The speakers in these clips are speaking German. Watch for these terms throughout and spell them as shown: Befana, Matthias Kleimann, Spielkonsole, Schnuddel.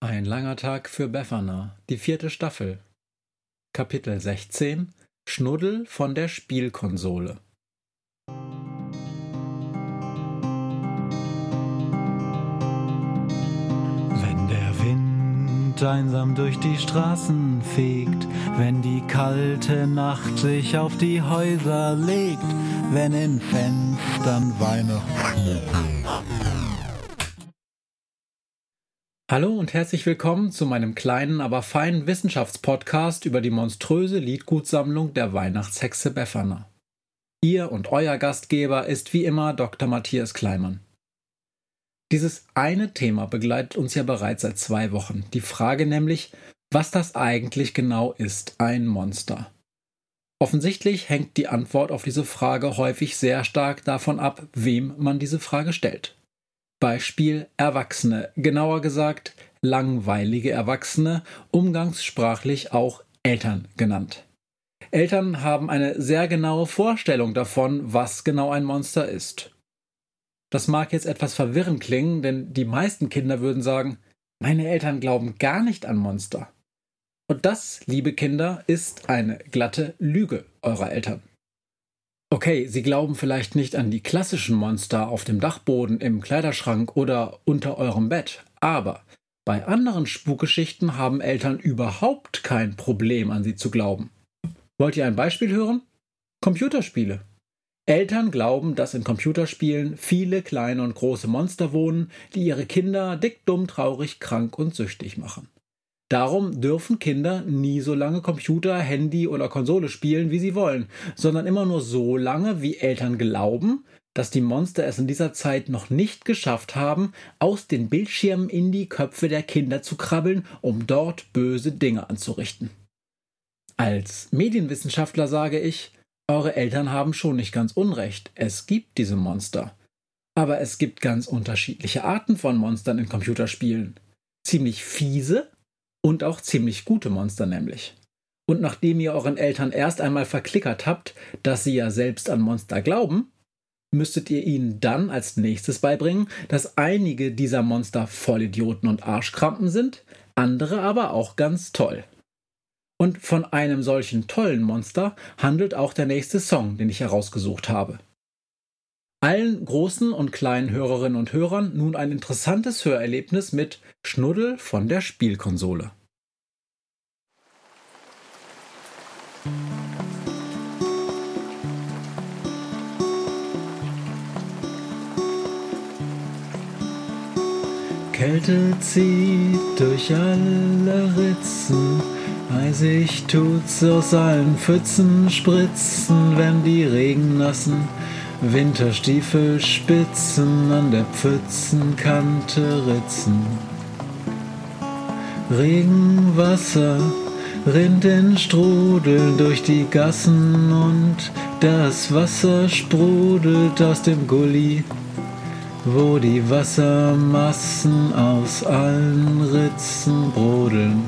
Ein langer Tag für Befana, die 4. Staffel. Kapitel 16: Schnuddel von der Spielkonsole. Wenn der Wind einsam durch die Straßen fegt, wenn die kalte Nacht sich auf die Häuser legt, wenn in Fenstern Weihnachten. Hallo und herzlich willkommen zu meinem kleinen, aber feinen Wissenschaftspodcast über die monströse Liedgutsammlung der Weihnachtshexe Befana. Ihr und euer Gastgeber ist wie immer Dr. Matthias Kleimann. Dieses eine Thema begleitet uns ja bereits seit 2 Wochen. Die Frage nämlich, was das eigentlich genau ist, ein Monster. Offensichtlich hängt die Antwort auf diese Frage häufig sehr stark davon ab, wem man diese Frage stellt. Beispiel Erwachsene, genauer gesagt langweilige Erwachsene, umgangssprachlich auch Eltern genannt. Eltern haben eine sehr genaue Vorstellung davon, was genau ein Monster ist. Das mag jetzt etwas verwirrend klingen, denn die meisten Kinder würden sagen, meine Eltern glauben gar nicht an Monster. Und das, liebe Kinder, ist eine glatte Lüge eurer Eltern. Okay, sie glauben vielleicht nicht an die klassischen Monster auf dem Dachboden, im Kleiderschrank oder unter eurem Bett, aber bei anderen Spukgeschichten haben Eltern überhaupt kein Problem, an sie zu glauben. Wollt ihr ein Beispiel hören? Computerspiele. Eltern glauben, dass in Computerspielen viele kleine und große Monster wohnen, die ihre Kinder dick, dumm, traurig, krank und süchtig machen. Darum dürfen Kinder nie so lange Computer, Handy oder Konsole spielen, wie sie wollen, sondern immer nur so lange, wie Eltern glauben, dass die Monster es in dieser Zeit noch nicht geschafft haben, aus den Bildschirmen in die Köpfe der Kinder zu krabbeln, um dort böse Dinge anzurichten. Als Medienwissenschaftler sage ich, eure Eltern haben schon nicht ganz Unrecht, es gibt diese Monster. Aber es gibt ganz unterschiedliche Arten von Monstern in Computerspielen. Ziemlich fiese und auch ziemlich gute Monster nämlich. Und nachdem ihr euren Eltern erst einmal verklickert habt, dass sie ja selbst an Monster glauben, müsstet ihr ihnen dann als nächstes beibringen, dass einige dieser Monster Vollidioten und Arschkrampen sind, andere aber auch ganz toll. Und von einem solchen tollen Monster handelt auch der nächste Song, den ich herausgesucht habe. Allen großen und kleinen Hörerinnen und Hörern nun ein interessantes Hörerlebnis mit Schnuddel von der Spielkonsole. Kälte zieht durch alle Ritzen, eisig tut's aus allen Pfützen, spritzen, wenn die regennassen Winterstiefelspitzen an der Pfützenkante ritzen. Regenwasser rinnt in Strudeln durch die Gassen und das Wasser sprudelt aus dem Gully, wo die Wassermassen aus allen Ritzen brodeln.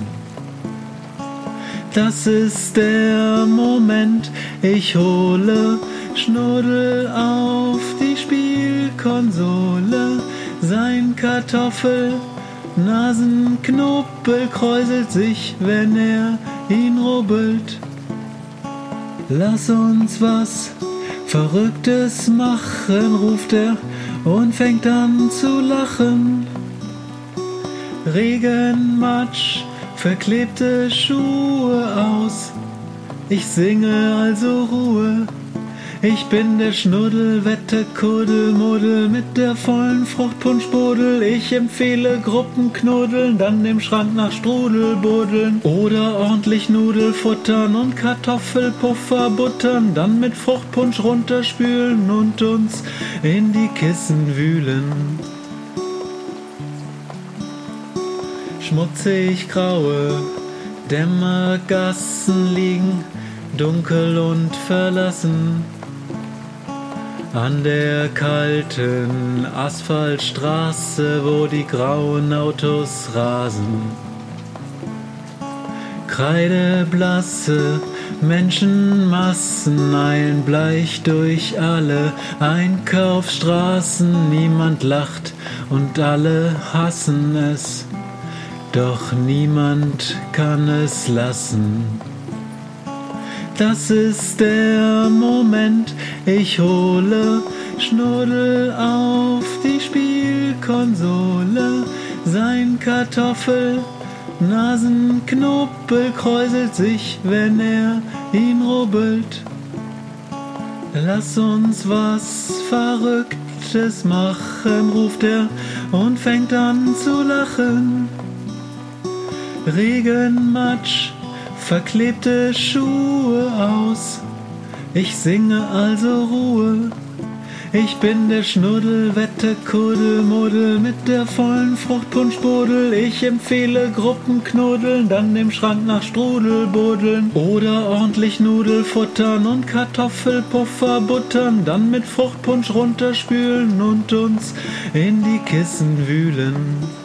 Das ist der Moment, ich hole Schnuddel auf die Spielkonsole, sein Kartoffel-Nasenknobel kräuselt sich, wenn er ihn rubbelt. Lass uns was Verrücktes machen, ruft er und fängt an zu lachen. Regenmatsch, verklebte Schuhe aus, ich singe also Ruhe. Ich bin der Schnuddel, Wette, Kuddel, Muddel, mit der vollen Fruchtpunschbuddel. Ich empfehle Gruppenknuddeln, dann im Schrank nach Strudel buddeln. Oder ordentlich Nudel futtern und Kartoffelpuffer buttern. Dann mit Fruchtpunsch runterspülen und uns in die Kissen wühlen. Schmutzig graue Dämmergassen liegen dunkel und verlassen an der kalten Asphaltstraße, wo die grauen Autos rasen. Kreideblasse Menschenmassen eilen bleich durch alle Einkaufsstraßen. Niemand lacht und alle hassen es. Doch niemand kann es lassen. Das ist der Moment, ich hole Schnuddel auf die Spielkonsole. Sein Kartoffelnasenknobel kräuselt sich, wenn er ihn rubbelt. Lass uns was Verrücktes machen, ruft er und fängt an zu lachen. Regenmatsch, verklebte Schuhe aus. Ich singe also Ruhe. Ich bin der Schnuddel, Wette, Kuddel, Muddel, mit der vollen Fruchtpunschbuddel. Ich empfehle Gruppenknuddeln, dann im Schrank nach Strudel buddeln. Oder ordentlich Nudel futtern und Kartoffelpuffer buttern. Dann mit Fruchtpunsch runterspülen und uns in die Kissen wühlen.